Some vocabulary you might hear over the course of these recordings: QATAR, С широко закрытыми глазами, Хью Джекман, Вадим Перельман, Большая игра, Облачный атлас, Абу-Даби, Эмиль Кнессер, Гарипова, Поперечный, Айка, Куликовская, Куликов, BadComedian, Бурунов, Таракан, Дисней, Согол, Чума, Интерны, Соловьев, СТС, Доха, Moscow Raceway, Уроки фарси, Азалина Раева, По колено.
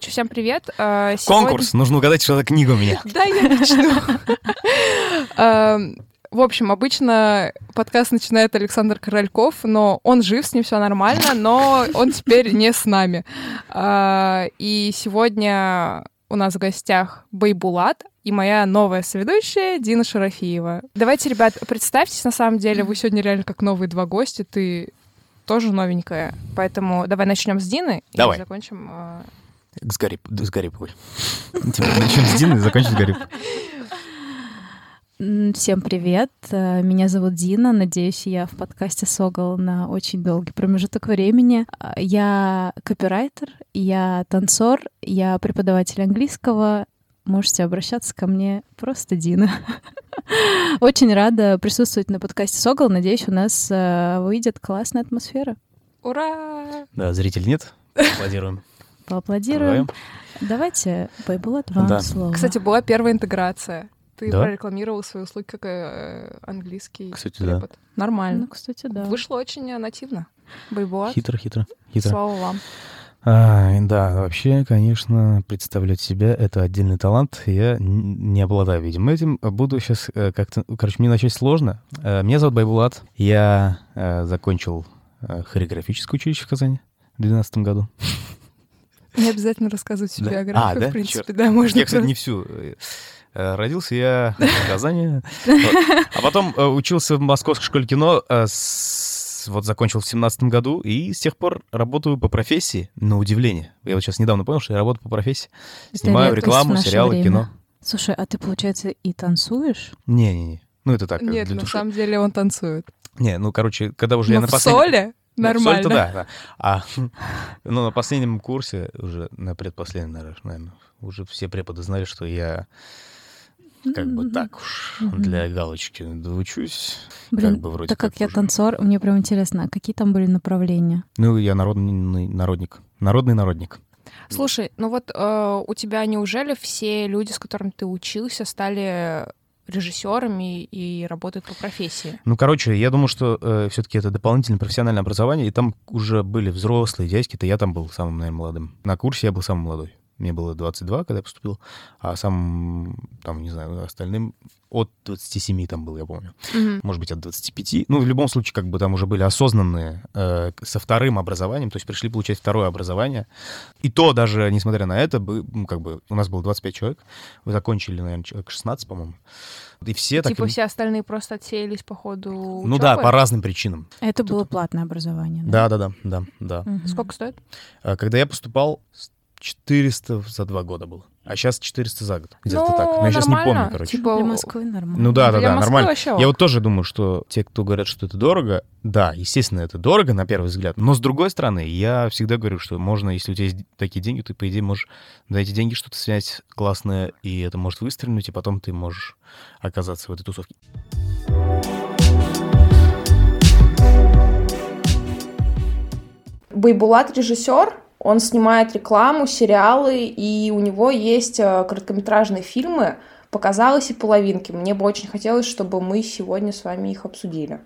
Всем привет. Сегодня... Конкурс. Нужно угадать, что за книга у меня. Да, я начну. В общем, обычно подкаст начинает Александр Корольков, но он жив, с ним все нормально, но он теперь не с нами. И сегодня у нас в гостях Байбулат и моя новая соведущая Дина Шарафиева. Давайте, ребят, представьтесь, на самом деле, вы сегодня реально как новые два гостя, ты тоже новенькая, поэтому давай начнем с Дины и закончим... С Гариповой. Начнем с Дины и закончим с Гариповой. Всем привет, меня зовут Дина, надеюсь, я в подкасте «Согол» на очень долгий промежуток времени. Я копирайтер, я танцор, я преподаватель английского. Можете обращаться ко мне просто Дина. Очень рада присутствовать на подкасте «Согол», надеюсь, у нас выйдет классная атмосфера. Ура! Да, зрителей нет, аплодируем. Поаплодируем. Давайте, Байбулат, вам слово. Кстати, была первая интеграция. Ты прорекламировал свои услуги как английский препод. Да. Нормально, кстати, да. Вышло очень нативно. Байбулат. Хитро. Слава вам. Да, вообще, конечно, представлять себя — это отдельный талант. Я не обладаю, видимо, этим. Буду сейчас как-то... Короче, мне начать сложно. Меня зовут Байбулат. Я закончил хореографическое училище в Казани в 2012 году. Не обязательно рассказывать всю биографию, в принципе. Черт. Да, можно. Я, кстати, не всю... Родился я в Казани, а потом учился в Московской школе кино, закончил в 2017 году, и с тех пор работаю по профессии, на удивление. Я вот сейчас недавно понял, что я работаю по профессии, снимаю рекламу, сериалы, кино. Слушай, а ты, получается, и танцуешь? Не-не-не, ну это так. Нет, на самом деле он танцует. Не, ну, короче, когда уже я на последнем... в соле? Нормально. Да. Но на последнем курсе, уже на предпоследнем, наверное, уже все преподы знали, что я... Как бы так уж, для галочки доучусь. Блин, так как я танцор, мне прям интересно, какие там были направления? Ну, я народный народник. Слушай, ну вот у тебя неужели все люди, с которыми ты учился, стали режиссерами и работают по профессии? Ну, короче, я думаю, что все-таки это дополнительное профессиональное образование, и там уже были взрослые дядьки-то, я там был самым, наверное, молодым. На курсе я был самым молодой. Мне было 22, когда я поступил, а сам, там, не знаю, остальным от 27 там был, я помню. Может быть, от 25. Ну, в любом случае, как бы там уже были осознанные со вторым образованием, то есть пришли получать второе образование. И то даже, несмотря на это, как бы у нас было 25 человек, вы закончили, наверное, человек 16, по-моему. И все типа так... все остальные просто отсеялись по ходу учебы? Ну да, по разным причинам. Это было платное образование? Да. Сколько стоит? Когда я поступал... 400 за 2 года было. А сейчас 400 за год. Где-то так. Но я сейчас не помню, короче. Типа для Москвы нормально. Ну да, нормально. Вообще... Я вот тоже думаю, что те, кто говорят, что это дорого, да, естественно, это дорого на первый взгляд. Но с другой стороны, я всегда говорю, что можно, если у тебя есть такие деньги, ты, по идее, можешь на эти деньги что-то снять классное, и это может выстрелить, и потом ты можешь оказаться в этой тусовке. Байбулат — режиссер. Он снимает рекламу, сериалы, и у него есть короткометражные фильмы «Показалось» и «Половинки». Мне бы очень хотелось, чтобы мы сегодня с вами их обсудили.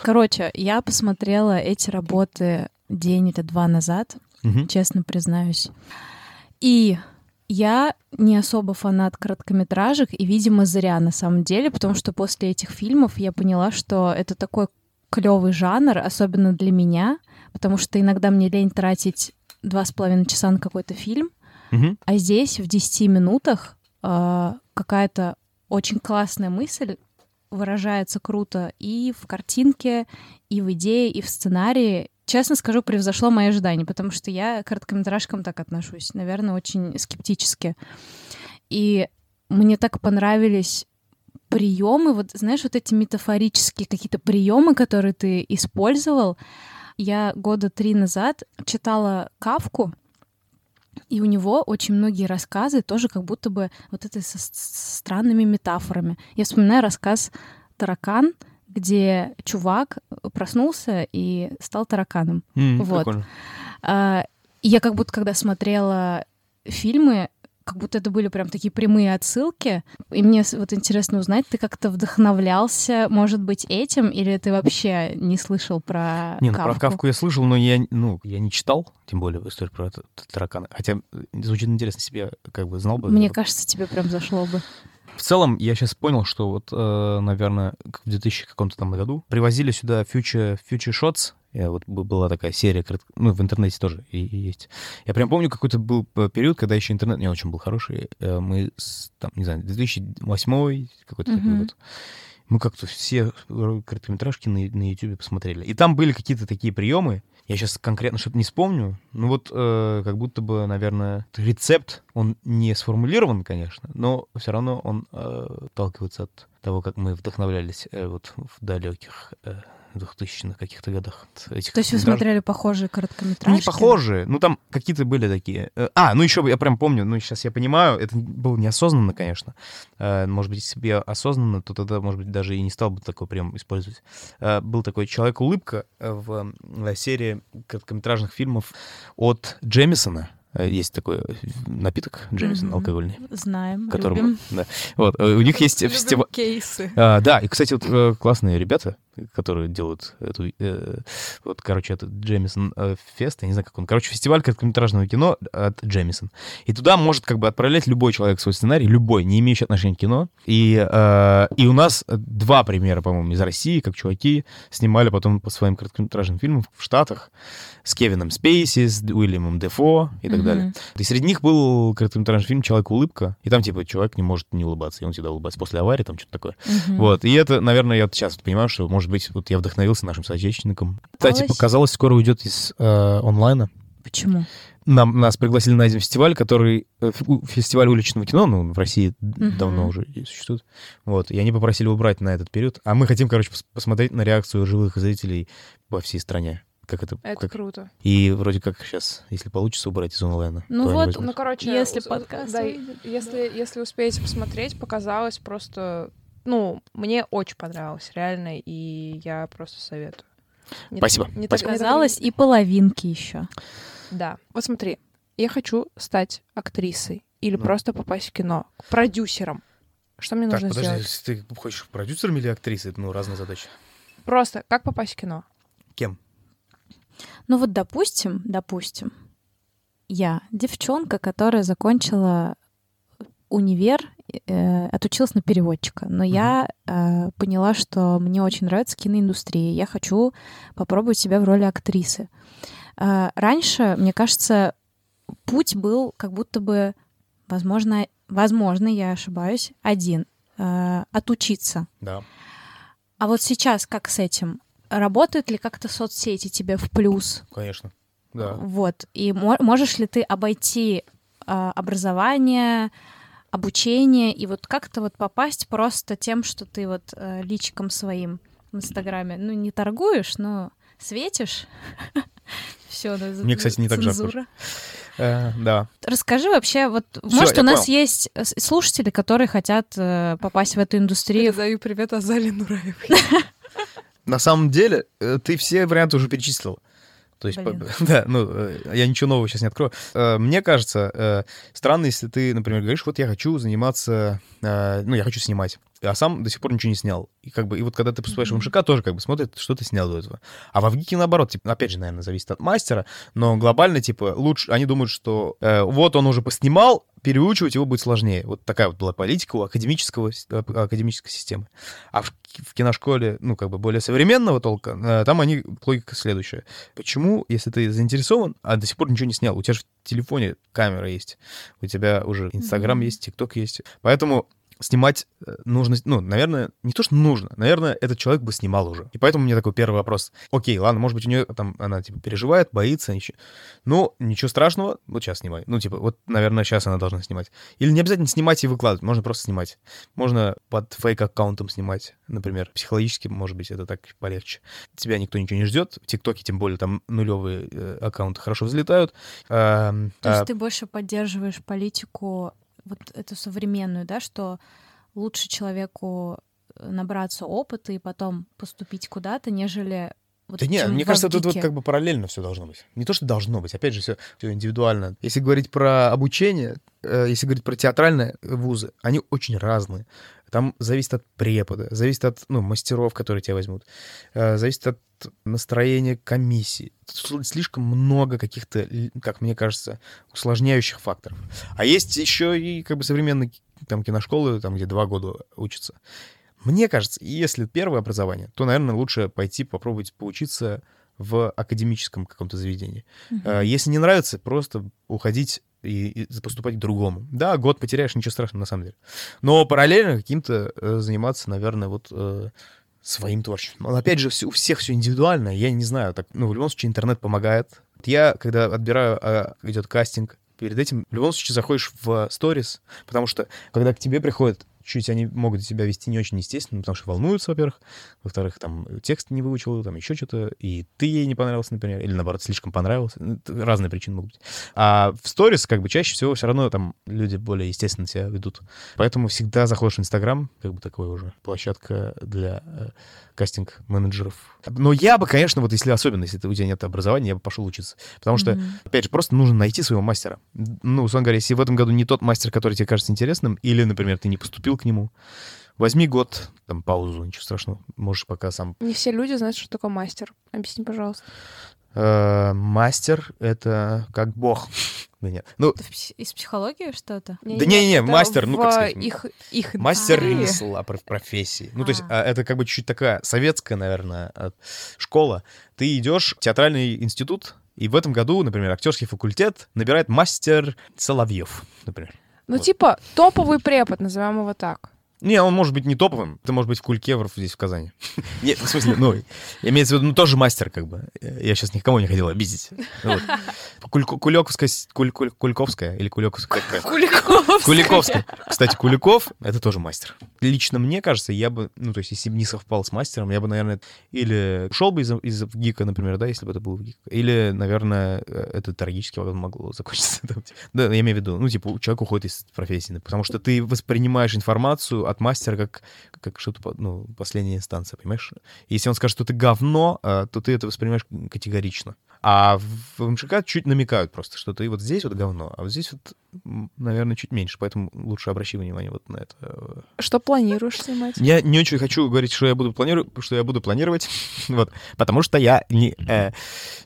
Короче, я посмотрела эти работы день или 2 назад, честно признаюсь. И я не особо фанат короткометражек, и, видимо, зря на самом деле, потому что после этих фильмов я поняла, что это такой клёвый жанр, особенно для меня, потому что иногда мне лень тратить 2,5 часа на какой-то фильм, а здесь в 10 минутах какая-то очень классная мысль выражается круто и в картинке, и в идее, и в сценарии. Честно скажу, превзошло мои ожидания, потому что я к короткометражкам так отношусь, наверное, очень скептически. И мне так понравились приемы, вот знаешь, вот эти метафорические какие-то приемы, которые ты использовал. Я 3 года назад читала Кафку, и у него очень многие рассказы тоже как будто бы вот это со странными метафорами. Я вспоминаю рассказ «Таракан», где чувак проснулся и стал тараканом. Вот. Я как будто, когда смотрела фильмы, как будто это были прям такие прямые отсылки. И мне вот интересно узнать, ты как-то вдохновлялся, может быть, этим, или ты вообще не слышал про Кафку? Не, ну, про Кафку я слышал, но я не читал, тем более историю про таракана. Хотя звучит интересно, себе как бы знал бы. Мне кажется, тебе прям зашло бы. В целом, я сейчас понял, что вот, наверное, в 2000 каком-то там году привозили сюда Future Shots. Вот была такая серия, ну, в интернете тоже есть. Я прям помню, какой-то был период, когда еще интернет не очень был хороший. Мы, там, не знаю, 2008 какой-то такой вот. Мы как-то все короткометражки на YouTube посмотрели. И там были какие-то такие приемы. Я сейчас конкретно что-то не вспомню. Ну вот как будто бы, наверное, рецепт, он не сформулирован, конечно, но все равно он отталкивается от того, как мы вдохновлялись вот в далеких 2000-х каких-то годах. То есть вы смотрели похожие короткометражки? Не похожие, ну там какие-то были такие. Ну еще я прям помню, сейчас я понимаю, это было неосознанно, конечно. Может быть, если бы я осознанно, то тогда, может быть, даже и не стал бы такой прям использовать. Был такой «Человек-улыбка» в серии короткометражных фильмов от Джемисона. Есть такой напиток, Джеймсон, алкогольный. Знаем, которым, любим. Да. Вот, у них есть фестиваль. Кейсы. Да, и, кстати, вот, классные ребята, которые делают эту... этот Jameson Fest, я не знаю, как он. Фестиваль короткометражного кино от Jameson. И туда может как бы отправлять любой человек свой сценарий, любой, не имеющий отношения к кино. И у нас два примера, по-моему, из России, как чуваки снимали потом по своим короткометражным фильмам в Штатах с Кевином Спейси, с Уильямом Дефо и так далее. И среди них был короткометражный фильм «Человек-улыбка», и там типа человек не может не улыбаться, и он всегда улыбается после аварии, там что-то такое. Вот. И это, наверное, я вот сейчас понимаю, что может быть, вот я вдохновился нашим соотечественником. Кстати, показалось, скоро уйдет из онлайна. Почему? Нас пригласили на один фестиваль, который... Фестиваль уличного кино, в России давно уже существует. Вот. И они попросили убрать на этот период. А мы хотим, посмотреть на реакцию живых зрителей по всей стране. Как это круто. И вроде как сейчас, если получится убрать из онлайна. Если подкаст... Да, если успеете посмотреть, показалось просто... Мне очень понравилось, реально, и я просто советую. Спасибо. Мне так казалось, и половинки еще. Да. Вот смотри, я хочу стать актрисой или просто попасть в кино, к продюсерам. Что мне нужно сделать? Если ты хочешь продюсером или актрисой, это разные задачи. Просто как попасть в кино? Кем? Допустим, я девчонка, которая закончила универ, отучилась на переводчика, но я поняла, что мне очень нравится киноиндустрия, я хочу попробовать себя в роли актрисы. Раньше, мне кажется, путь был как будто бы, возможно, я ошибаюсь, один — отучиться. Да. А вот сейчас как с этим? Работают ли как-то соцсети тебе в плюс? Конечно, да. Вот, и можешь ли ты обойти образование, обучение, и вот как-то попасть просто тем, что ты личиком своим в Инстаграме, не торгуешь, но светишь. Все, мне, кстати, не так жарко. Да. Расскажи вообще, может, у нас есть слушатели, которые хотят попасть в эту индустрию. Передаю привет Азалину Раеву. На самом деле, ты все варианты уже перечислила. То есть, я ничего нового сейчас не открою. Мне кажется, странно, если ты, например, говоришь, я хочу заниматься, я хочу снимать, а сам до сих пор ничего не снял. И когда ты поступаешь в МШК, тоже смотрят, что ты снял до этого. А во ВГИКе наоборот, опять же, наверное, зависит от мастера, но глобально, лучше, они думают, что он уже поснимал, переучивать его будет сложнее. Вот такая была политика у академической системы. А в киношколе, более современного толка, там логика следующая. Почему, если ты заинтересован, а до сих пор ничего не снял, у тебя же в телефоне камера есть, у тебя уже Инстаграм есть, ТикТок есть, поэтому... Снимать нужно, наверное, не то, что нужно. Наверное, этот человек бы снимал уже. И поэтому мне такой первый вопрос. Окей, ладно, может быть, у нее там, она, переживает, боится. Ничего. Ничего страшного, сейчас снимай. Наверное, сейчас она должна снимать. Или не обязательно снимать и выкладывать, можно просто снимать. Можно под фейк-аккаунтом снимать, например. Психологически, может быть, это так полегче. Тебя никто ничего не ждет. В ТикТоке, тем более, там нулевые аккаунты хорошо взлетают. То есть ты больше поддерживаешь политику... эту современную, да, что лучше человеку набраться опыта и потом поступить куда-то, нежели Вот да нет, мне кажется, тут вот как бы параллельно все должно быть. Не то, что должно быть, опять же, все индивидуально. Если говорить про обучение, если говорить про театральные вузы, они очень разные. Там зависит от препода, зависит от мастеров, которые тебя возьмут, зависит от настроения комиссии. Тут слишком много каких-то, как мне кажется, усложняющих факторов. А есть еще и как бы современные там, киношколы, там, где 2 года учатся. Мне кажется, если первое образование, то, наверное, лучше пойти попробовать поучиться в академическом каком-то заведении. Если не нравится, просто уходить и поступать к другому. Да, год потеряешь, ничего страшного на самом деле. Но параллельно каким-то заниматься, наверное, вот своим творчеством. Но опять же, у всех все индивидуально, я не знаю. Так, в любом случае интернет помогает. Я, когда отбираю, идет кастинг, перед этим в любом случае заходишь в сторис, потому что, когда к тебе приходят, чуть они могут себя вести не очень естественно, потому что волнуются, во-первых. Во-вторых, там текст не выучил, там еще что-то, и ты ей не понравился, например, или, наоборот, слишком понравился. Разные причины могут быть. А в сторис, как бы, чаще всего все равно там люди более естественно себя ведут. Поэтому всегда заходишь в Инстаграм, как бы такой уже площадка для кастинг-менеджеров. Но я бы, конечно, вот если особенно, если у тебя нет образования, я бы пошел учиться. Потому что, опять же, просто нужно найти своего мастера. Ну, условно говоря, если в этом году не тот мастер, который тебе кажется интересным, или, например, ты не поступил к нему. Возьми год, там, паузу, ничего страшного. Можешь пока сам... Не все люди знают, что такое мастер. Объясни, пожалуйста. Мастер — это как бог. Да нет. Ну, из психологии что-то? Да не-не-не, мастер, ну, как сказать? Мастер ремесла, профессии. Ну, то есть это как бы чуть-чуть такая советская, наверное, школа. Ты идешь в театральный институт, и в этом году, например, актерский факультет набирает мастер Соловьев, например. Ну, вот. Типа топовый препод, назовем его так. Не, он может быть не топовым. Это может быть в Кулькевров здесь, в Казани. Нет, в смысле, ну, имеется в виду, ну, тоже мастер, как бы. Я сейчас никому не хотел обидеть. Куликовская или Куликовская? Куликовская. Кстати, Куликов — это тоже мастер. Лично мне кажется, я бы, ну, то есть, если бы не совпал с мастером, я бы, наверное, или ушел бы из ВГИКа, например, да, если бы это был ВГИК. Или, наверное, это трагически могло закончиться. Да, я имею в виду, ну, типа, человек уходит из профессии, потому что ты воспринимаешь информацию от мастера как что-то, ну, последняя инстанция, понимаешь? Если он скажет, что ты говно, то ты это воспринимаешь категорично. А в МШК чуть намекают просто, что ты вот здесь вот говно, а вот здесь вот, наверное, чуть меньше, поэтому лучше обращай внимание вот на это. Что планируешь снимать? Я не очень хочу говорить, что я буду планировать, вот, потому что я не...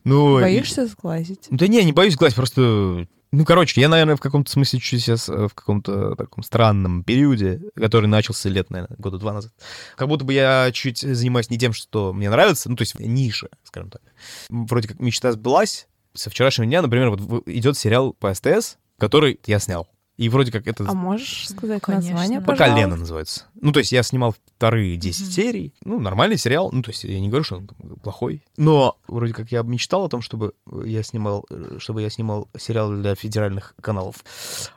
Боишься сглазить? Да не, не боюсь сглазить, просто... Ну, короче, я, наверное, в каком-то смысле сейчас в каком-то таком странном периоде, который начался лет, наверное, 2 года назад. Как будто бы я чуть занимаюсь не тем, что мне нравится, ну, то есть ниша, скажем так. Вроде как мечта сбылась. Со вчерашнего дня, например, вот идет сериал по СТС, который я снял. И вроде как это... А можешь сказать название, пожалуйста? «Пока Лена» называется. Ну, то есть я снимал вторые 10 серий. Ну, нормальный сериал. Ну, то есть я не говорю, что он плохой. Но вроде как я мечтал о том, чтобы я снимал сериал для федеральных каналов.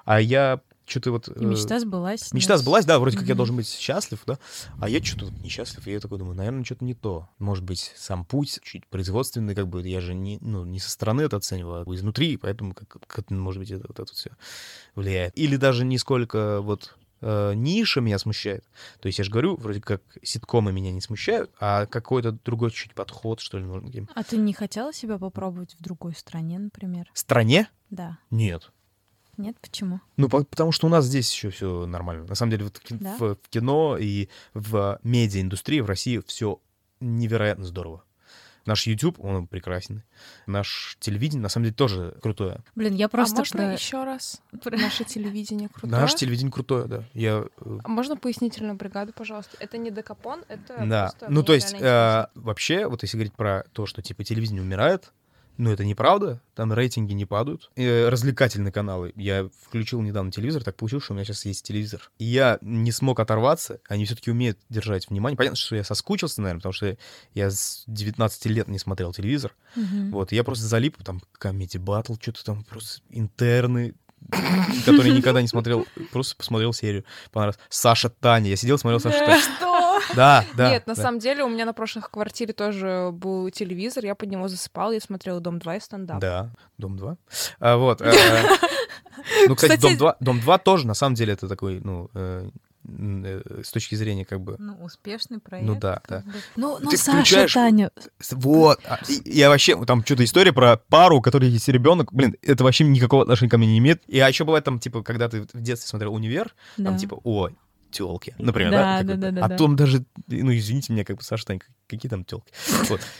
А я что-то вот... И мечта сбылась. Мечта сбылась, да. Вроде как я должен быть счастлив, да. А я что-то вот несчастлив. И я такой думаю, наверное, что-то не то. Может быть, сам путь чуть производственный, как бы. Я же не со стороны это оцениваю, а изнутри. Поэтому, как может быть, это, вот это все влияет. Или даже не сколько вот ниша меня смущает. То есть я же говорю, вроде как ситкомы меня не смущают, а какой-то другой чуть подход, что ли, нужен им. А ты не хотела себя попробовать в другой стране, например? Стране? Да. Нет. Нет, почему? Ну, потому что у нас здесь еще все нормально. На самом деле, вот в кино и в медиаиндустрии в России все невероятно здорово. Наш YouTube, он прекрасен. Наш телевидение, на самом деле, тоже крутое. Блин, я просто... А можно еще раз? Наше телевидение крутое? Наше телевидение крутое, да. А можно пояснительную бригаду, пожалуйста? Это не Декапон, это просто... Ну, то есть, вообще, вот если говорить про то, что, типа, телевидение умирает, ну, это неправда, там рейтинги не падают. Развлекательные каналы. Я включил недавно телевизор, так получилось, что у меня сейчас есть телевизор. И я не смог оторваться, они все-таки умеют держать внимание. Понятно, что я соскучился, наверное, потому что я с 19 лет не смотрел телевизор. Вот, я просто залип, там, Comedy Battle, что-то там, просто интерны, которые никогда не смотрел, просто посмотрел серию, понравилось. Саша Таня, я сидел, смотрел Сашу Таню. Да. Нет, на самом деле у меня на прошлых квартире тоже был телевизор, я под него засыпала, я смотрела «Дом 2» и стендап. Да, «Дом 2». Ну, кстати, «Дом 2» тоже, на самом деле, это такой, ну, с точки зрения как бы... Ну, успешный проект. Ну, да, да. Ну, Саша, Таня... Вот. Я вообще... Там что-то история про пару, у которой есть ребенок. Блин, это вообще никакого отношения ко мне не имеет. И еще бывает там, типа, когда ты в детстве смотрел «Универ», там типа, ой, тёлки, например, да? Да. А там даже... Ну, извините меня, как бы, Саша, Таня, какие там тёлки?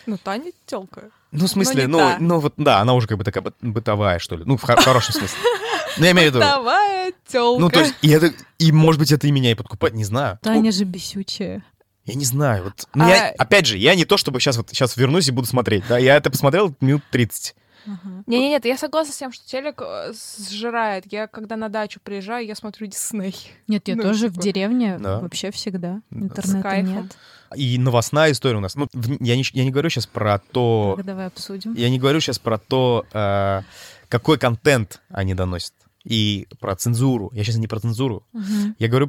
Ну, Таня тёлка. Ну, в смысле, ну, вот, да, она уже как бы такая бытовая, что ли. Ну, в хорошем смысле. Ну, я имею в виду... Бытовая тёлка. Ну, то есть, и, может быть, это и меня и подкупает, не знаю. Таня же бесючая. Я не знаю. Вот, опять же, я не то, чтобы сейчас вернусь и буду смотреть. Да, я это посмотрел минут 30. Нет, я согласна с тем, что телек сжирает. Я, когда на дачу приезжаю, я смотрю Дисней. Нет, я тоже в деревне вообще всегда. Интернета нет. И новостная история у нас. Ну, я не говорю сейчас про то... Давай обсудим. Я не говорю сейчас про то, какой контент они доносят. И про цензуру. Я сейчас не про цензуру. Я говорю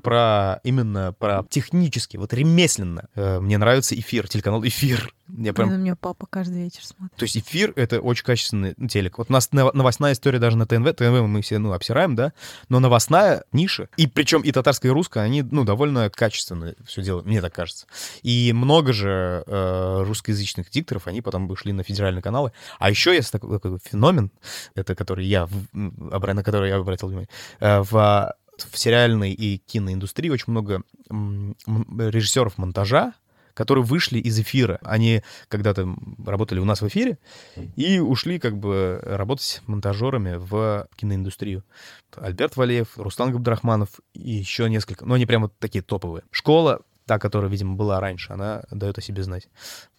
именно про технически, вот ремесленно. Мне нравится эфир, телеканал «Эфир». У меня папа каждый вечер смотрит. То есть «Эфир» — это очень качественный телек. Вот у нас новостная история даже на ТНВ. ТНВ мы все, обсираем, да? Но новостная ниша. И причем и татарская, и русская, они, довольно качественно все делают, мне так кажется. И много же русскоязычных дикторов, они потом вышли на федеральные каналы. А еще есть такой феномен, это который на который я обратил внимание, в сериальной и киноиндустрии очень много режиссеров монтажа, которые вышли из эфира. Они когда-то работали у нас в эфире и ушли как бы работать монтажерами в киноиндустрию. Альберт Валеев, Руслан Габдрахманов и еще несколько. Но они прямо такие топовые. Школа, та, которая, видимо, была раньше, она дает о себе знать.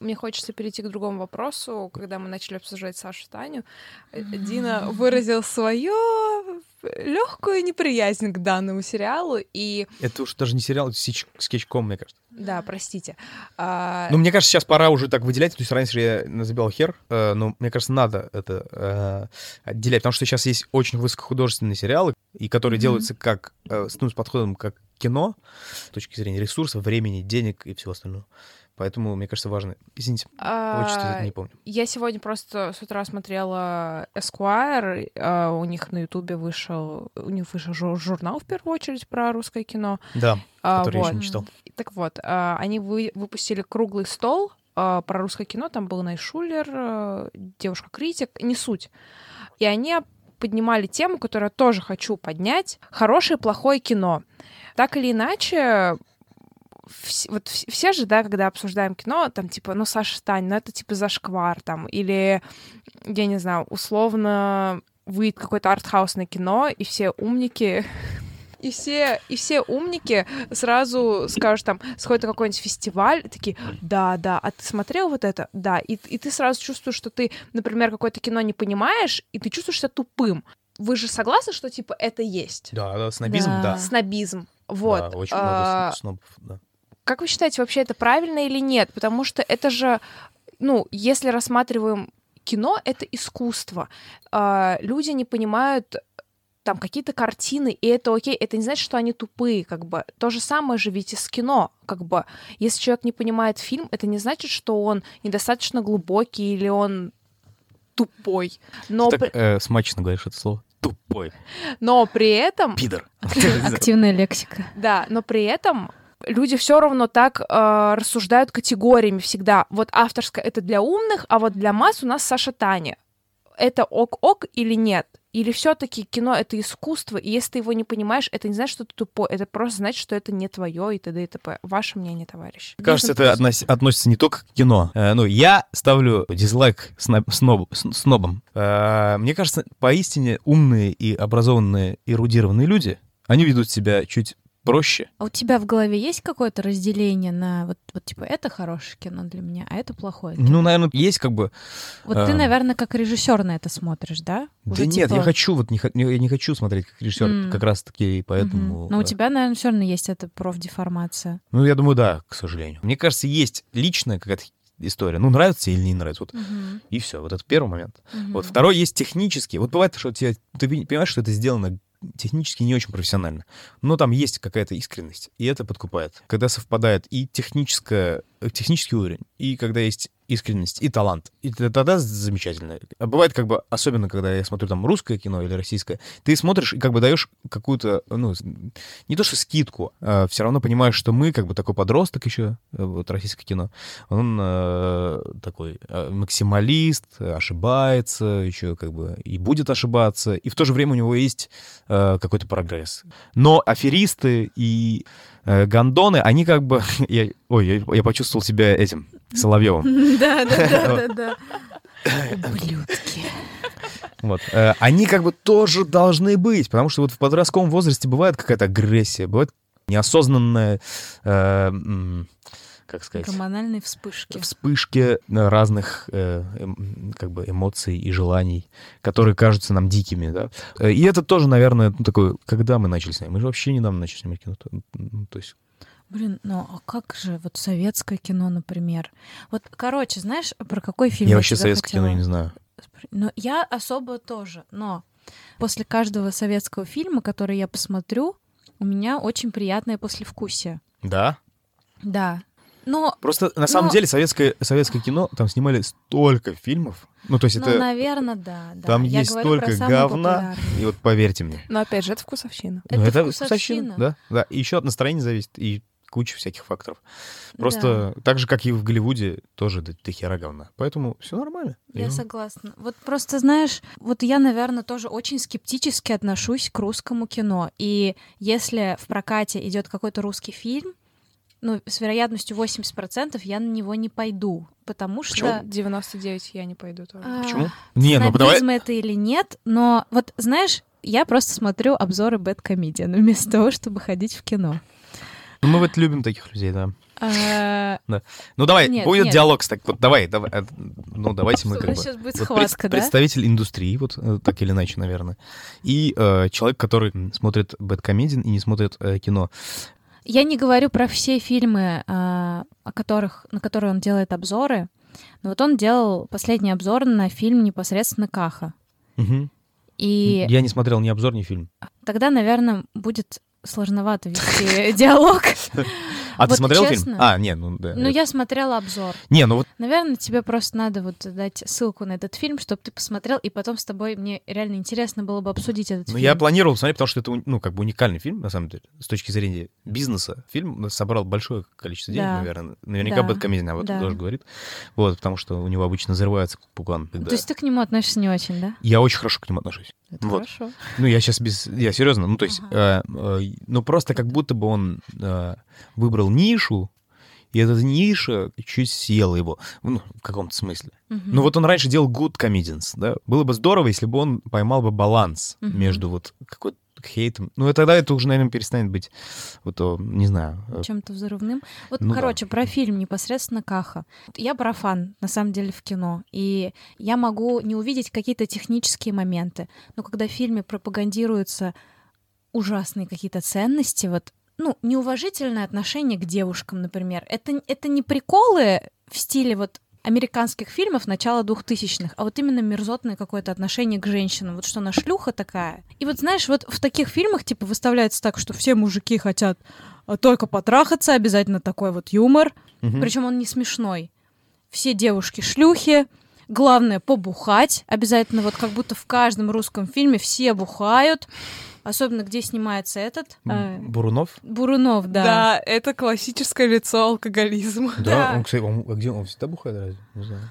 Мне хочется перейти к другому вопросу. Когда мы начали обсуждать Сашу и Таню, Дина выразил свое... легкую неприязнь к данному сериалу и... Это уж даже не сериал, это скетчком, мне кажется. Да, простите. Ну, мне кажется, сейчас пора уже так выделять. То есть раньше я называл хер, но мне кажется, надо это отделять, потому что сейчас есть очень высокохудожественные сериалы, и которые делаются как с подходом как кино, с точки зрения ресурсов, времени, денег и всего остального. Поэтому, мне кажется, важно. Извините, отчество не помню. Я сегодня просто с утра смотрела Esquire. У них на Ютубе вышел журнал, в первую очередь, про русское кино. Да, который я еще не читал. Так вот, они выпустили круглый стол про русское кино. Там был Найшуллер, девушка-критик, не суть. И они поднимали тему, которую я тоже хочу поднять. Хорошее и плохое кино. Так или иначе... Вот все же, да, когда обсуждаем кино, там, типа, ну, Саша, Тань, ну, это, типа, зашквар, там, или, я не знаю, условно выйдет какое-то артхаусное кино, и все умники... И все умники сразу скажут, там, сходят на какой-нибудь фестиваль, такие, да, а ты смотрел вот это? Да. И ты сразу чувствуешь, что ты, например, какое-то кино не понимаешь, и ты чувствуешь себя тупым. Вы же согласны, что, типа, это есть? Да, снобизм, да. Снобизм, вот. Да, очень много снобов, да. Как вы считаете, вообще это правильно или нет? Потому что это же, если рассматриваем кино, это искусство. Люди не понимают там какие-то картины, и это окей. Это не значит, что они тупые, как бы. То же самое же ведь и с кино, как бы. Если человек не понимает фильм, это не значит, что он недостаточно глубокий или он тупой. Но ты так смачно говоришь это слово. Тупой. Но при этом... Пидор. Активная лексика. Да, но при этом... Люди все равно так рассуждают категориями всегда. Вот авторская — это для умных, а вот для масс у нас Саша Таня. Это ок-ок или нет? Или все-таки кино — это искусство, и если ты его не понимаешь, это не значит, что ты тупой, это просто значит, что это не твое, и т.д. и т.п. Ваше мнение, товарищи. Кажется, это относится не только к кино. Я ставлю дизлайк снобам. Мне кажется, поистине умные и образованные, эрудированные люди, они ведут себя чуть проще. А у тебя в голове есть какое-то разделение на вот типа это хорошее кино для меня, а это плохое кино? Ну, наверное, есть как бы... Вот ты, наверное, как режиссер на это смотришь, да? Уже да нет, типа... я не хочу смотреть как режиссер, как раз-таки, и поэтому... Но у тебя, наверное, все равно есть эта профдеформация. Ну, я думаю, да, к сожалению. Мне кажется, есть личная какая-то история. Ну, нравится или не нравится. Вот. И все. Вот это первый момент. Вот второй есть технический. Вот бывает, что ты понимаешь, что это сделано технически не очень профессионально. Но там есть какая-то искренность, и это подкупает. Когда совпадает и технический уровень, и когда есть искренность и талант. И тогда замечательно. А бывает, как бы, особенно, когда я смотрю там русское кино или российское, ты смотришь и как бы даешь какую-то, ну, не то что скидку, а все равно понимаешь, что мы, как бы, такой подросток еще, вот российское кино, он такой максималист, ошибается, еще как бы и будет ошибаться, и в то же время у него есть какой-то прогресс. Но аферисты и гондоны, они как бы... Я почувствовал себя этим, Соловьевым. Да. Ублюдки. Вот. Они как бы тоже должны быть, потому что вот в подростковом возрасте бывает какая-то агрессия, бывает неосознанная... Как сказать? Гормональные вспышки. Вспышки разных как бы эмоций и желаний, которые кажутся нам дикими, да. И это тоже, наверное, ну, такое, когда мы начали снимать? Мы же вообще недавно начали снимать кино. То есть... Блин, ну а как же вот советское кино, например? Вот, короче, знаешь, про какой фильм я вообще советское кино не знаю. Ну, я особо тоже, но после каждого советского фильма, который я посмотрю, у меня очень приятное послевкусие. Да? Да. Но, просто на самом деле советское кино, там снимали столько фильмов. Ну, то есть это... наверное, да. Там есть столько говна, и вот поверьте мне. Но опять же, это вкусовщина. Это вкусовщина, да. И еще от настроения зависит, и куча всяких факторов. Просто так же, как и в Голливуде, тоже дохера говна. Поэтому все нормально. Я согласна. Вот просто, знаешь, вот я, наверное, тоже очень скептически отношусь к русскому кино. И если в прокате идет какой-то русский фильм, ну, с вероятностью 80% я на него не пойду, потому что... 99% я не пойду тоже. Почему? Не, ну давай... Снобизм это или нет, но вот, знаешь, я просто смотрю обзоры BadComedian вместо того, чтобы ходить в кино. Ну, мы вот любим таких людей, да. Ну, давай, будет диалог. Вот давай. Ну, давайте мы как бы... Сейчас будет схватка, да? Представитель индустрии, вот так или иначе, наверное. И человек, который смотрит BadComedian и не смотрит кино. Я не говорю про все фильмы, на которые он делает обзоры, но вот он делал последний обзор на фильм непосредственно «Каха». Угу. И... Я не смотрел ни обзор, ни фильм. Тогда, наверное, будет сложновато вести диалог. А ты смотрел фильм? А, нет, ну да. Ну, я смотрела обзор. Не, ну вот... Наверное, тебе просто надо вот дать ссылку на этот фильм, чтобы ты посмотрел, и потом с тобой мне реально интересно было бы обсудить этот фильм. Ну, я планировал посмотреть, потому что это, ну, как бы уникальный фильм, на самом деле, с точки зрения бизнеса. Фильм собрал большое количество денег, наверное. Наверняка BadComedian об этом тоже говорит. Вот, потому что у него обычно взрывается пукан. То есть ты к нему относишься не очень, да? Я очень хорошо к нему отношусь. Это хорошо. Ну, я сейчас без... Я серьезно. Ну, то есть, ну, просто как будто бы он выбрал нишу, и эта ниша чуть съела его. Ну, в каком-то смысле. Ну, вот он раньше делал good comedians, да? Было бы здорово, если бы он поймал бы баланс между вот какой-то хейтом. Ну, и тогда это уже, наверное, перестанет быть, вот, не знаю... Чем-то взрывным. Вот, ну, короче, про фильм непосредственно «Каха». Я профан, на самом деле, в кино, и я могу не увидеть какие-то технические моменты, но когда в фильме пропагандируются ужасные какие-то ценности, вот, ну, неуважительное отношение к девушкам, например, это не приколы в стиле вот американских фильмов начала 2000-х, а вот именно мерзотное какое-то отношение к женщинам. Вот что она шлюха такая. И вот, знаешь, вот в таких фильмах, типа, выставляется так, что все мужики хотят только потрахаться, обязательно такой вот юмор. Причем он не смешной. Все девушки шлюхи. Главное, побухать. Обязательно вот как будто в каждом русском фильме все бухают. Особенно, где снимается этот... Бурунов? Бурунов, да. Да, это классическое лицо алкоголизма. Да, он, кстати, где он всегда бухает, разве? Не знаю.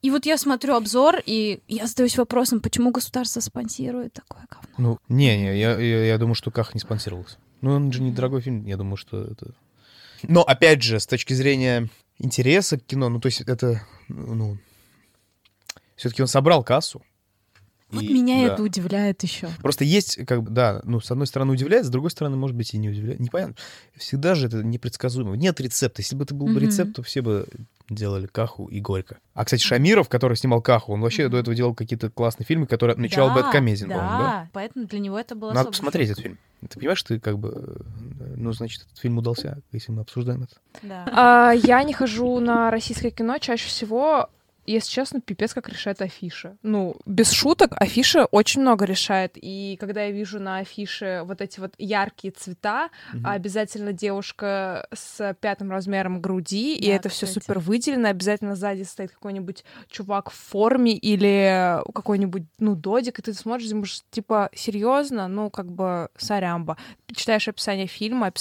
И вот я смотрю обзор, и я задаюсь вопросом, почему государство спонсирует такое говно? Ну, не, я думаю, что Каха не спонсировался. Ну, он же недорогой фильм, я думаю, что это... Но, опять же, с точки зрения интереса к кино, ну, то есть это, ну... Все-таки он собрал кассу. Вот и, меня это удивляет еще. Просто есть, как бы, да, ну, с одной стороны удивляет, с другой стороны, может быть, и не удивляет. Непонятно. Всегда же это непредсказуемо. Нет рецепта. Если бы это был бы рецепт, то все бы делали «Каху» и «Горько». А, кстати, Шамиров, который снимал «Каху», он вообще до этого делал какие-то классные фильмы, которые отмечал BadComedian. Да, поэтому для него это было особо... Надо посмотреть этот фильм. Ты понимаешь, ты как бы... Ну, значит, этот фильм удался, если мы обсуждаем это. Да. Я не хожу на российское кино чаще всего... если честно, пипец как решает афиша. Ну, без шуток, афиша очень много решает. И когда я вижу на афише вот эти вот яркие цвета, обязательно девушка с 5 размером груди, да, и это все супер выделено, обязательно сзади стоит какой-нибудь чувак в форме или какой-нибудь, ну, додик, и ты смотришь, думаешь, типа, серьезно, ну, как бы, сорямба. Читаешь описание фильма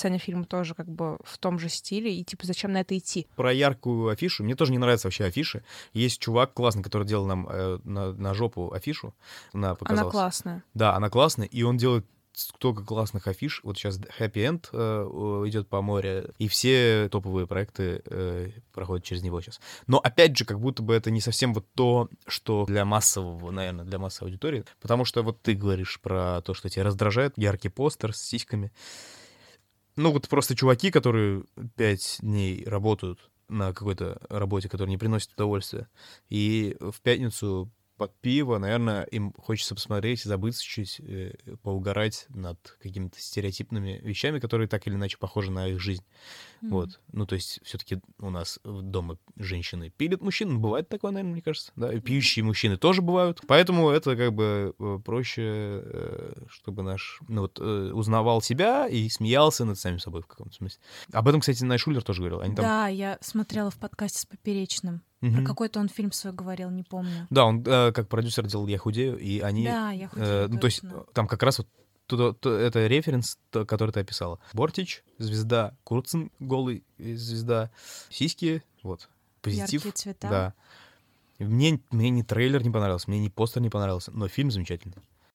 тоже как бы в том же стиле, и типа, зачем на это идти? Про яркую афишу, мне тоже не нравятся вообще афиши. Есть чувак классный, который делал нам на жопу афишу. Она показалась. Она классная. Да, она классная, и он делает столько классных афиш. Вот сейчас Happy End идет по морю, и все топовые проекты проходят через него сейчас. Но опять же, как будто бы это не совсем вот то, что для массового, наверное, для массовой аудитории, потому что вот ты говоришь про то, что тебя раздражает яркий постер с сиськами. Ну вот просто чуваки, которые 5 дней работают на какой-то работе, которая не приносит удовольствия, и в пятницу под пиво, наверное, им хочется посмотреть, забыться чуть, поугарать над какими-то стереотипными вещами, которые так или иначе похожи на их жизнь. Mm-hmm. Вот. Ну, то есть все-таки у нас дома женщины пилят мужчин. Бывает такое, наверное, мне кажется. Да? И пьющие мужчины тоже бывают. Поэтому это как бы проще, чтобы наш... Ну, вот, узнавал себя и смеялся над самим собой в каком-то смысле. Об этом, кстати, Найшуллер тоже говорил. Они там... Да, я смотрела в подкасте с Поперечным. Про какой-то он фильм свой говорил, не помню. Да, он как продюсер делал «Я худею», и они... Да, «Я худею», ну, то есть там как раз вот это референс, который ты описала. Бортич, звезда, Курцин, голый, звезда, сиськи, вот, позитив. Яркие цвета. Да. Мне ни трейлер не понравился, мне ни постер не понравился, но фильм замечательный.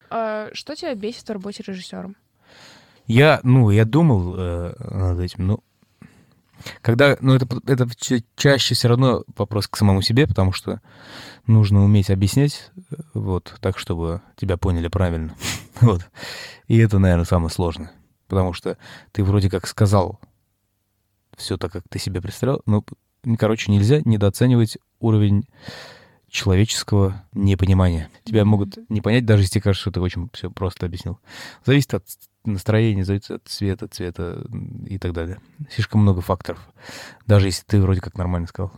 А что тебя бесит в работе режиссером? Я думал над этим, когда, это чаще все равно вопрос к самому себе, потому что нужно уметь объяснять, вот, так, чтобы тебя поняли правильно, вот. И это, наверное, самое сложное, потому что ты вроде как сказал все так, как ты себе представлял, но, нельзя недооценивать уровень человеческого непонимания. Тебя могут не понять, даже если тебе кажется, что ты очень все просто объяснил. Зависит от настроения, зависит от цвета и так далее. Слишком много факторов. Даже если ты вроде как нормально сказал.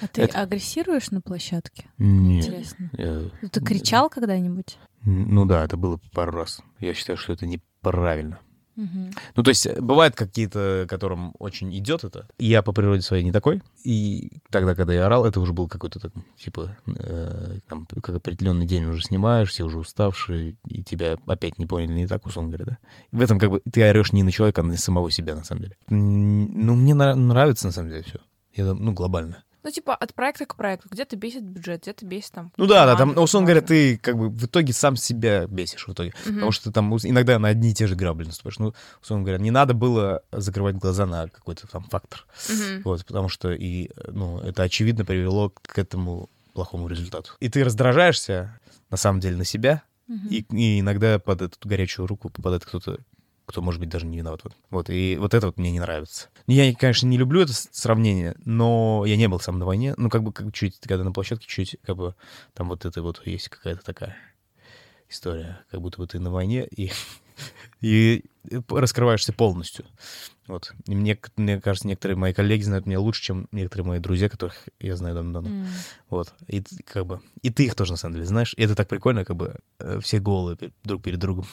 А ты агрессируешь на площадке? Нет. Интересно. Ты кричал когда-нибудь? Ну да, это было пару раз. Я считаю, что это неправильно. Угу. Ну, то есть, бывают какие-то, которым очень идет это. Я по природе своей не такой. И тогда, когда я орал, это уже был какой-то, как определенный день уже снимаешь, все уже уставшие, и тебя опять не поняли не так, условно говоря, да? В этом как бы ты орешь не на человека, а на самого себя, на самом деле. Ну, мне нравится, на самом деле, все. Я думаю, глобально. Ну, типа, от проекта к проекту. Где-то бесит бюджет, где-то бесит там... Ну да, там, условно говоря, ты как бы в итоге сам себя бесишь в итоге. Потому что ты там иногда на одни и те же грабли наступаешь. Ну, условно говоря, не надо было закрывать глаза на какой-то там фактор. Вот, потому что это очевидно привело к этому плохому результату. И ты раздражаешься, на самом деле, на себя. И иногда под эту горячую руку попадает кто-то, кто, может быть, даже не виноват. Вот, и вот это вот мне не нравится. Я, конечно, не люблю это сравнение, но я не был сам на войне. Ну, когда на площадке чуть, там есть какая-то такая история, как будто бы ты на войне и раскрываешься полностью. Вот. И мне кажется, некоторые мои коллеги знают меня лучше, чем некоторые мои друзья, которых я знаю давно. Вот. И, и ты их тоже, на самом деле, знаешь. И это так прикольно, все голые друг перед другом.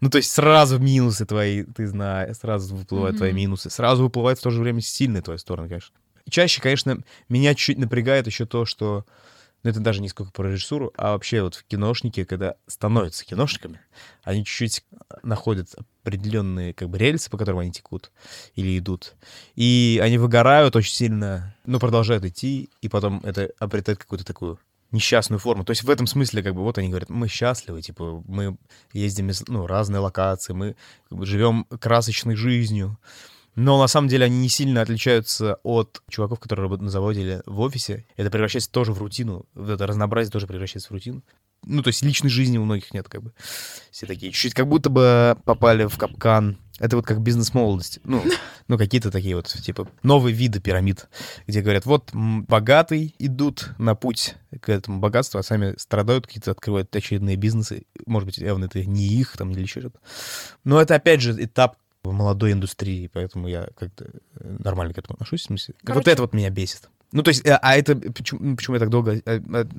Ну, то есть сразу минусы твои, ты знаешь, сразу выплывают твои минусы. Сразу выплывают в то же время сильные твои стороны, конечно. Чаще, конечно, меня чуть-чуть напрягает еще то, что... Но это даже не сколько про режиссуру, а вообще вот киношники, когда становятся киношниками, они чуть-чуть находят определенные рельсы, по которым они текут или идут. И они выгорают очень сильно, но продолжают идти, и потом это обретает какую-то такую несчастную форму. То есть в этом смысле вот они говорят, мы счастливы, мы ездим из разные локации, мы живем красочной жизнью. Но на самом деле они не сильно отличаются от чуваков, которые работают на заводе или в офисе. Это превращается тоже в рутину. Вот это разнообразие тоже превращается в рутину. Ну, то есть личной жизни у многих нет, Все такие чуть-чуть как будто бы попали в капкан. Это как бизнес-молодость. Ну, какие-то такие новые виды пирамид, где говорят, богатые идут на путь к этому богатству, а сами страдают, какие-то открывают очередные бизнесы. Может быть, явно это не их, или еще что-то. Но это, опять же, этап в молодой индустрии, поэтому я как-то нормально к этому отношусь, в смысле. Короче, вот это меня бесит. Ну, то есть, а это... Почему я так долго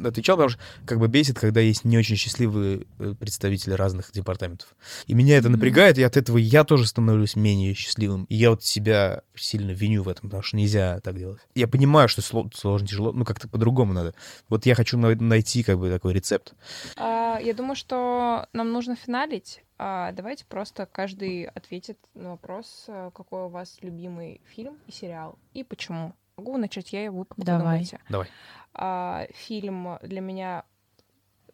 отвечал? Потому что как бы бесит, когда есть не очень счастливые представители разных департаментов. И меня это напрягает, и от этого я тоже становлюсь менее счастливым. И я вот себя сильно виню в этом, потому что нельзя так делать. Я понимаю, что сложно, тяжело, ну, как-то по-другому надо. Вот я хочу найти как бы такой рецепт. Я думаю, что нам нужно финалить. Давайте просто каждый ответит на вопрос, какой у вас любимый фильм и сериал, и почему. Могу начать я, и вы подумайте. Давай. Фильм для меня...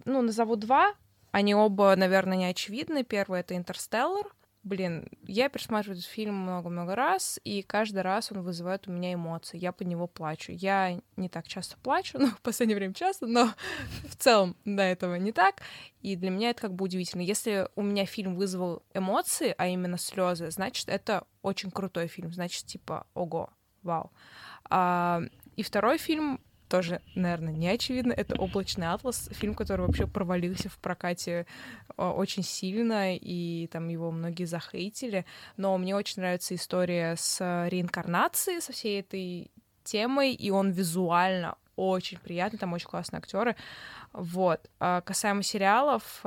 Ну, назову два. Они оба, наверное, не очевидны. Первый — это «Интерстеллар». Блин, я пересматриваю этот фильм много-много раз, и каждый раз он вызывает у меня эмоции. Я под него плачу. Я не так часто плачу, но в последнее время часто, но в целом до этого не так. И для меня это как бы удивительно. Если у меня фильм вызвал эмоции, а именно слезы, значит, это очень крутой фильм. Значит, типа, ого, вау. И второй фильм тоже, наверное, не очевидно. Это «Облачный атлас», фильм, который вообще провалился в прокате очень сильно, и там его многие захейтили. Но мне очень нравится история с реинкарнацией, со всей этой темой, и он визуально очень приятный, там очень классные актеры. Вот. Касаемо сериалов,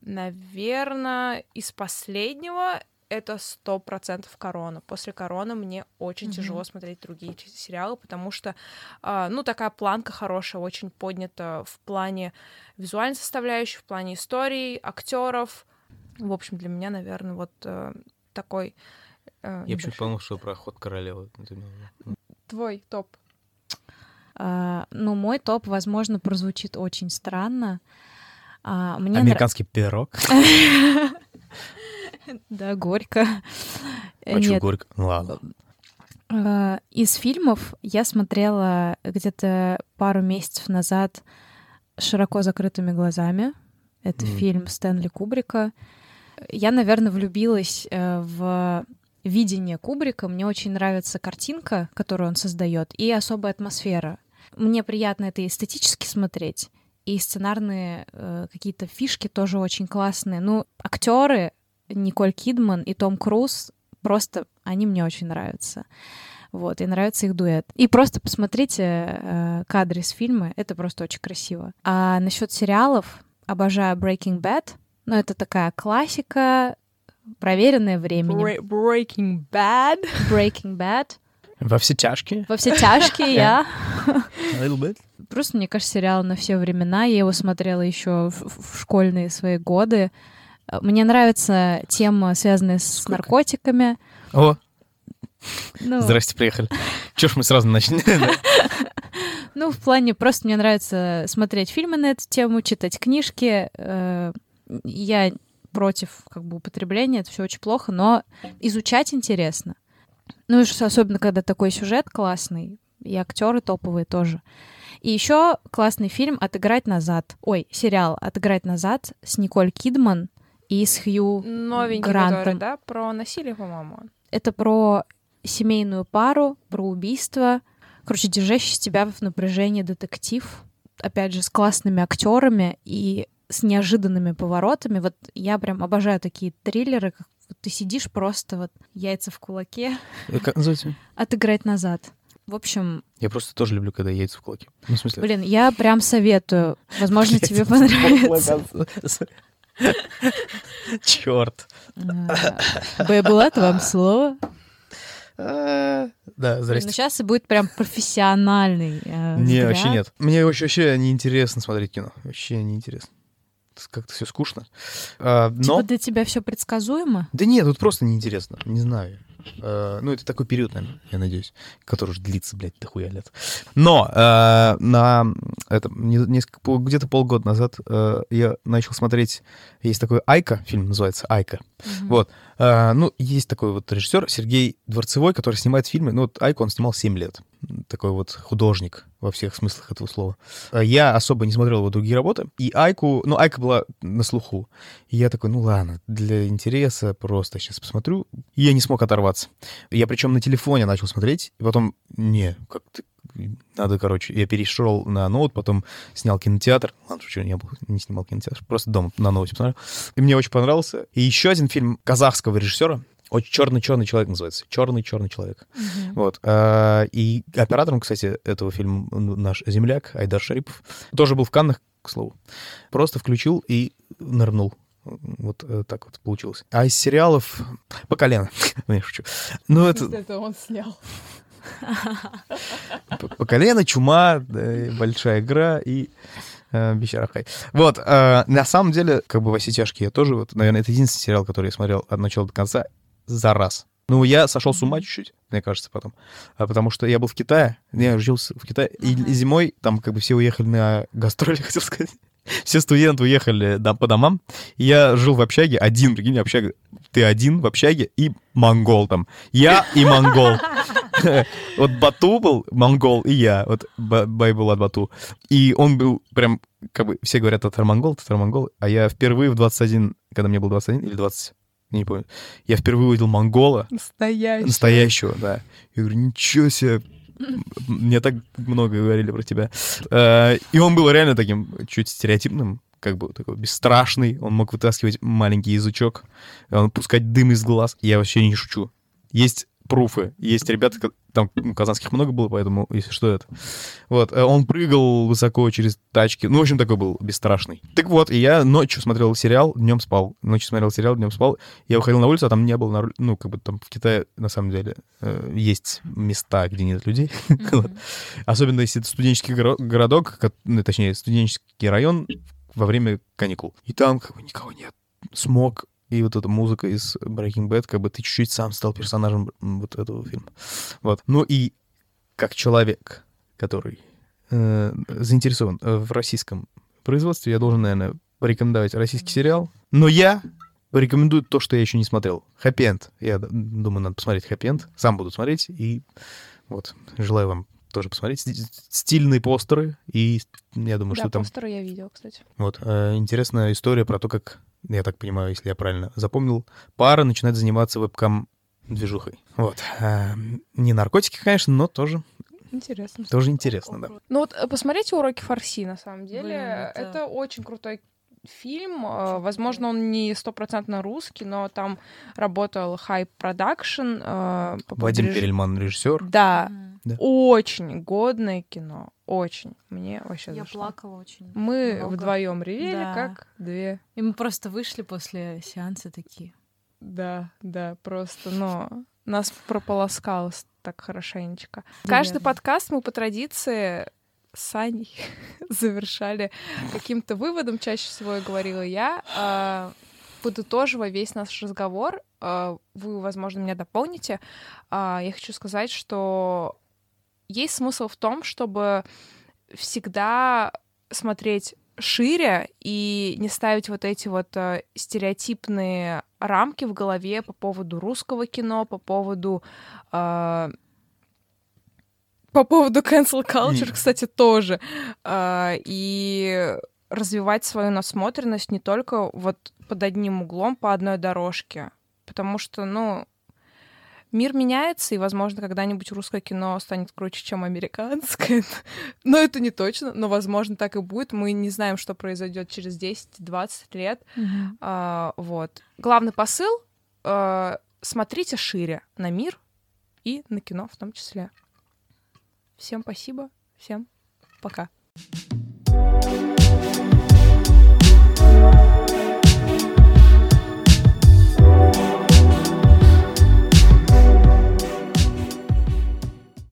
наверное, из последнего... Это 100% «Корона». После «Короны» мне очень тяжело смотреть другие сериалы, потому что, ну, такая планка хорошая, очень поднята в плане визуальной составляющей, в плане истории, актеров. В общем, для меня, наверное, вот такой... Я вообще подумал, что про «Ход королевы». Твой топ. Ну, мой топ, возможно, прозвучит очень странно. Мне «Американский пирог». Да, «Горько». Почему «Горько»? Ладно. Из фильмов я смотрела где-то пару месяцев назад «Широко закрытыми глазами». Это фильм Стэнли Кубрика. Я, наверное, влюбилась в видение Кубрика. Мне очень нравится картинка, которую он создает, и особая атмосфера. Мне приятно это эстетически смотреть, и сценарные какие-то фишки тоже очень классные. Ну, актеры Николь Кидман и Том Круз, просто они мне очень нравятся. Вот, и нравится их дуэт. И просто посмотрите кадры из фильма, это просто очень красиво. А насчет сериалов, обожаю Breaking Bad, но это такая классика, проверенная временем. Breaking Bad. Во все тяжкие, я. A little bit. Просто, мне кажется, сериал на все времена. Я его смотрела еще в школьные свои годы. Мне нравится тема, связанная с наркотиками. О! Ну. Здрасте, приехали. Чё ж мы сразу начнем? Ну, в плане, просто мне нравится смотреть фильмы на эту тему, читать книжки. Я против как бы употребления, это все очень плохо, но изучать интересно. Ну, особенно, когда такой сюжет классный, и актеры топовые тоже. И еще классный фильм «Отыграть назад». Сериал «Отыграть назад» с Николь Кидман и с Хью Новенький Грантом. Который, да? Про насилие, по-моему. Это про семейную пару, про убийство. Короче, держащий тебя в напряжении детектив. Опять же, с классными актерами и с неожиданными поворотами. Вот я прям обожаю такие триллеры. Ты сидишь просто вот яйца в кулаке. Как называется? «Отыграть назад». В общем... Я просто тоже люблю, когда яйца в кулаке. Ну, в смысле... Блин, я прям советую. Возможно, тебе понравится. Чёрт. Байбулат, вам слово. Да, здрасте. Сейчас и будет прям профессиональный. Не, вообще нет. Мне вообще неинтересно смотреть кино. Вообще неинтересно. Как-то все скучно. Типа для тебя все предсказуемо? Да нет, тут просто неинтересно. Не знаю. Ну, это такой период, наверное, я надеюсь, который уже длится, блядь, дохуя лет. Но на этом, где-то полгода назад я начал смотреть, есть такой «Айка», фильм называется «Айка». Вот. Ну, есть такой вот режиссер Сергей Дворцевой, который снимает фильмы. Ну, вот «Айку» он снимал 7 лет. Такой вот художник во всех смыслах этого слова. Я особо не смотрел его другие работы. И «Айку», ну, «Айка» была на слуху. И я такой, ну, ладно, для интереса просто сейчас посмотрю. И я не смог оторваться. Я причем на телефоне начал смотреть, и потом, не, как-то надо, короче, я перешел на ноут, потом снял кинотеатр. Ладно, шучу, я не снимал кинотеатр, просто дома на ноуте посмотрел. И мне очень понравился. И еще один фильм казахского режиссера, «Чёрный человек» называется. «Чёрный человек». Угу. Вот. И оператором, кстати, этого фильма наш земляк Айдар Шарипов. Тоже был в Каннах, к слову. Просто включил и нырнул. Вот так вот получилось. А из сериалов... По колено. Я шучу. Ну, это он снял. По колено, чума, большая игра и... Бещарахай. Вот, на самом деле, как бы «Во все тяжкие» я тоже, вот, наверное, это единственный сериал, который я смотрел от начала до конца за раз. Ну, я сошел с ума чуть-чуть, мне кажется, потом. Потому что я был в Китае, я жился в Китае, и зимой там как бы все уехали на гастроли, хотел сказать. Все студенты уехали по домам. Я жил в общаге, один, прикинь, общага. Ты один в общаге и монгол там. Я и монгол. Вот Бату был, монгол, и я, вот Байбулат Бату. И он был прям, как бы, все говорят, татар-монгол, а я впервые в 21, когда мне было 21 или 20, не помню, я впервые увидел монгола. Настоящего, да. Я говорю, ничего себе, мне так много говорили про тебя. И он был реально таким чуть стереотипным, как бы такой бесстрашный, он мог вытаскивать маленький язычок, пускать дым из глаз. Я вообще не шучу. Есть... пруфы. Есть ребята, там казанских много было, поэтому, если что, это. Вот. Он прыгал высоко через тачки. Ну, в общем, такой был бесстрашный. Так вот, и я ночью смотрел сериал, днем спал. Я выходил на улицу, а там не было... Ну, как бы там в Китае, на самом деле, есть места, где нет людей. Особенно, если это студенческий городок, точнее, студенческий район во время каникул. И там как бы никого нет. Смог... И вот эта музыка из Breaking Bad, как бы ты чуть-чуть сам стал персонажем вот этого фильма. Вот. Ну и как человек, который заинтересован в российском производстве, я должен, наверное, порекомендовать российский сериал. Но я порекомендую то, что я еще не смотрел. Happy End. Я думаю, надо посмотреть Happy End. Сам буду смотреть. И вот желаю вам тоже посмотреть. Стильные постеры. И я думаю, да, что там... Да, постеры я видела, кстати. Вот. Интересная история про то, как... Я так понимаю, если я правильно запомнил, пара начинает заниматься вебкам-движухой. Вот. Не наркотики, конечно, но тоже... Интересно. Тоже интересно, да. Ну вот посмотрите «Уроки фарси», на самом деле. Блин, это очень крутой фильм. Возможно, он не стопроцентно русский, но там работал Hype Production. Вадим Перельман, режиссер. Да. Да. Очень годное кино. Очень. Мне вообще зашло. Я плакала очень. Мы вдвоем ревели, да. Как две. И мы просто вышли после сеанса такие. Да, просто, но нас прополоскало так хорошенечко. Наверное. Каждый подкаст мы по традиции с Аней завершали каким-то выводом. Чаще всего говорила я, подытоживая весь наш разговор. Вы, возможно, меня дополните. Я хочу сказать, что есть смысл в том, чтобы всегда смотреть шире и не ставить вот эти вот стереотипные рамки в голове по поводу русского кино, по поводу cancel culture, кстати, тоже. И развивать свою насмотренность не только вот под одним углом, по одной дорожке. Потому что, мир меняется, и, возможно, когда-нибудь русское кино станет круче, чем американское. Но это не точно, но, возможно, так и будет. Мы не знаем, что произойдет через 10-20 лет. Вот. Главный посыл — смотрите шире на мир и на кино в том числе. Всем спасибо, всем пока.